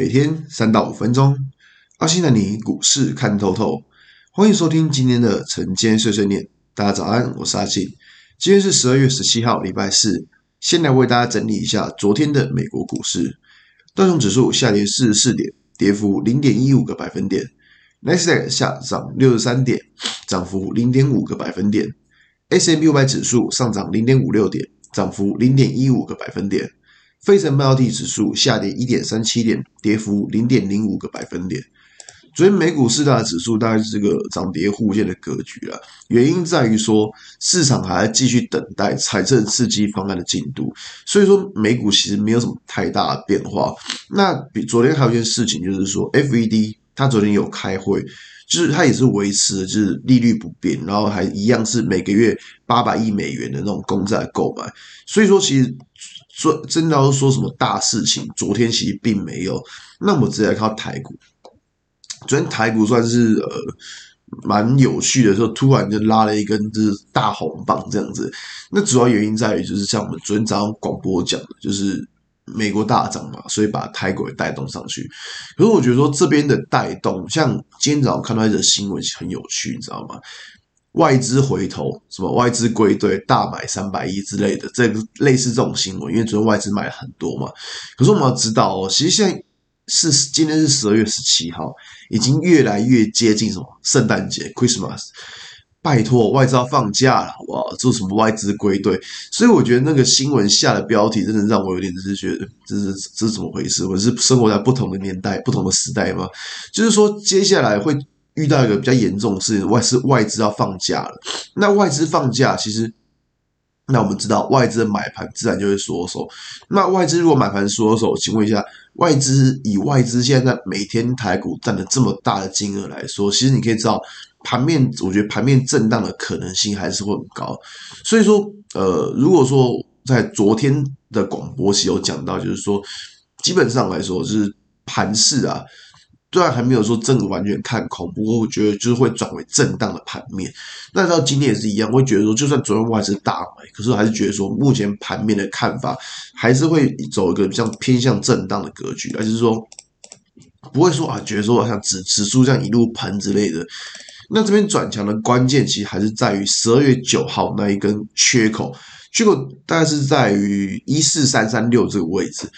每天3到5分钟，阿信带你股市看透透。欢迎收听今天的晨间碎碎念，大家早安，我是阿信。今天是12月17号，礼拜四。先来为大家整理一下昨天的美国股市。道琼指数下跌44点，跌幅 0.15 个百分点。Nasdaq 下涨63点，涨幅 0.5 个百分点。S&P500 指数上涨 0.56 点，涨幅 0.15 个百分点。费城半导体指数下跌 1.37 点，跌幅 0.05 个百分点。昨天美股四大指数大概是这个涨跌互现的格局啦，原因在于说市场还在继续等待财政刺激方案的进度，所以说美股其实没有什么太大的变化。那比昨天还有一件事情，就是说 FED 他昨天有开会，就是它也是维持了就是利率不变，然后还一样是每个月800亿美元的那种公债购买，所以说其实真的要说什么大事情，昨天其实并没有。那我们直接来看台股，昨天台股算是蛮有趣的时候，突然就拉了一根就是大红棒这样子。那主要原因在于就是像我们昨天早上广播讲的，就是美国大涨嘛，所以把台股也带动上去。可是我觉得说这边的带动，像今天早上看到一则新闻很有趣，你知道吗？外资回头，什么外资归队大买300亿之类的，这个类似这种新闻，因为昨天外资买了很多嘛。可是我们要知道哦，其实现在是今天是12月17号，已经越来越接近什么圣诞节 Christmas。拜托，外资要放假了，好不好？做什么外资归队？所以我觉得那个新闻下的标题，真的让我有点就是觉得这是怎么回事？我是生活在不同的年代、不同的时代吗？就是说，接下来会遇到一个比较严重的事情，是外资要放假了。那外资放假，其实那我们知道外资的买盘自然就会缩手。那外资如果买盘缩手，请问一下，以外资现在每天台股占了这么大的金额来说，其实你可以知道盘面，我觉得盘面震荡的可能性还是会很高。所以说，如果说在昨天的广播期有讲到，就是说基本上来说，就是盘势啊，虽然还没有说真的完全看空，不过我觉得就是会转为震荡的盘面。那到今天也是一样，我会觉得说，就算昨天外资大买，可是还是觉得说，目前盘面的看法还是会走一个比较偏向震荡的格局，而就是说不会说啊，觉得说像指数这样一路盘之类的。那这边转强的关键，其实还是在于12月9号那一根缺口，缺口大概是在于14336这个位置。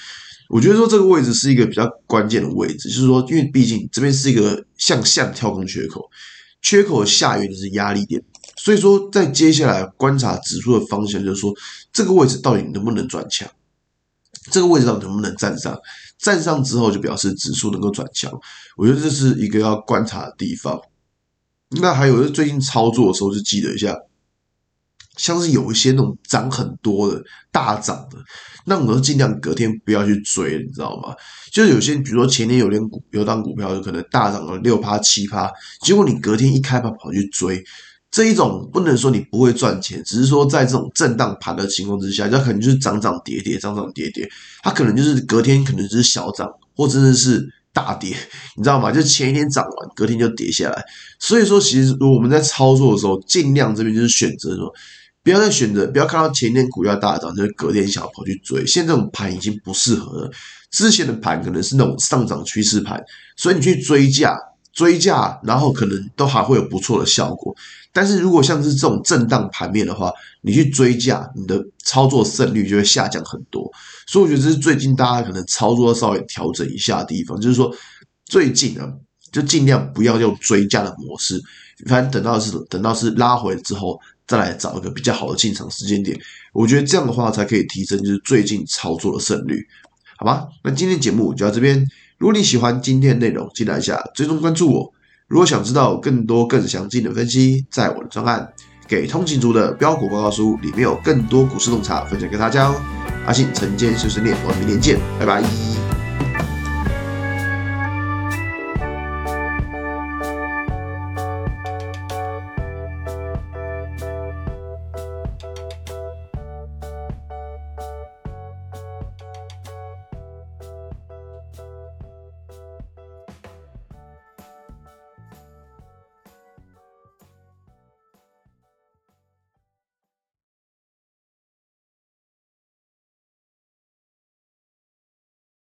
我觉得说这个位置是一个比较关键的位置，就是说，因为毕竟这边是一个向下跳空缺口，缺口的下缘就是压力点，所以说在接下来观察指数的方向，就是说这个位置到底能不能转强，这个位置到底能不能站上。站上之后就表示指数能够转强，我觉得这是一个要观察的地方。那还有就是最近操作的时候就记得一下，像是有一些那种涨很多的大涨的，那我们都尽量隔天不要去追，你知道吗？就是有些比如说前天有档股票就可能大涨了 6%、7%， 结果你隔天一开盘跑去追，这一种不能说你不会赚钱，只是说在这种震荡盘的情况之下，它可能就是涨涨跌跌，涨涨跌跌，它可能就是隔天可能就是小涨，或真的是大跌，你知道吗？就前一天涨完，隔天就跌下来。所以说，其实我们在操作的时候，尽量这边就是选择说，不要看到前一天股价大涨，就是隔天想要跑去追。现在这种盘已经不适合了。之前的盘可能是那种上涨趋势盘，所以你去追价，然后可能都还会有不错的效果。但是如果像是这种震荡盘面的话，你去追价，你的操作胜率就会下降很多。所以我觉得这是最近大家可能操作稍微调整一下的地方，就是说最近啊，就尽量不要用追价的模式，反正等到是拉回之后，再来找一个比较好的进场时间点。我觉得这样的话才可以提升就是最近操作的胜率，好吧？那今天节目就到这边。如果你喜欢今天的内容，记得按下追踪关注我。如果想知道更多更详尽的分析，在我的专案《给通勤族的标股报告书》里面有更多股市洞察分享给大家哦。阿信晨间碎碎念，我们明天见，拜拜。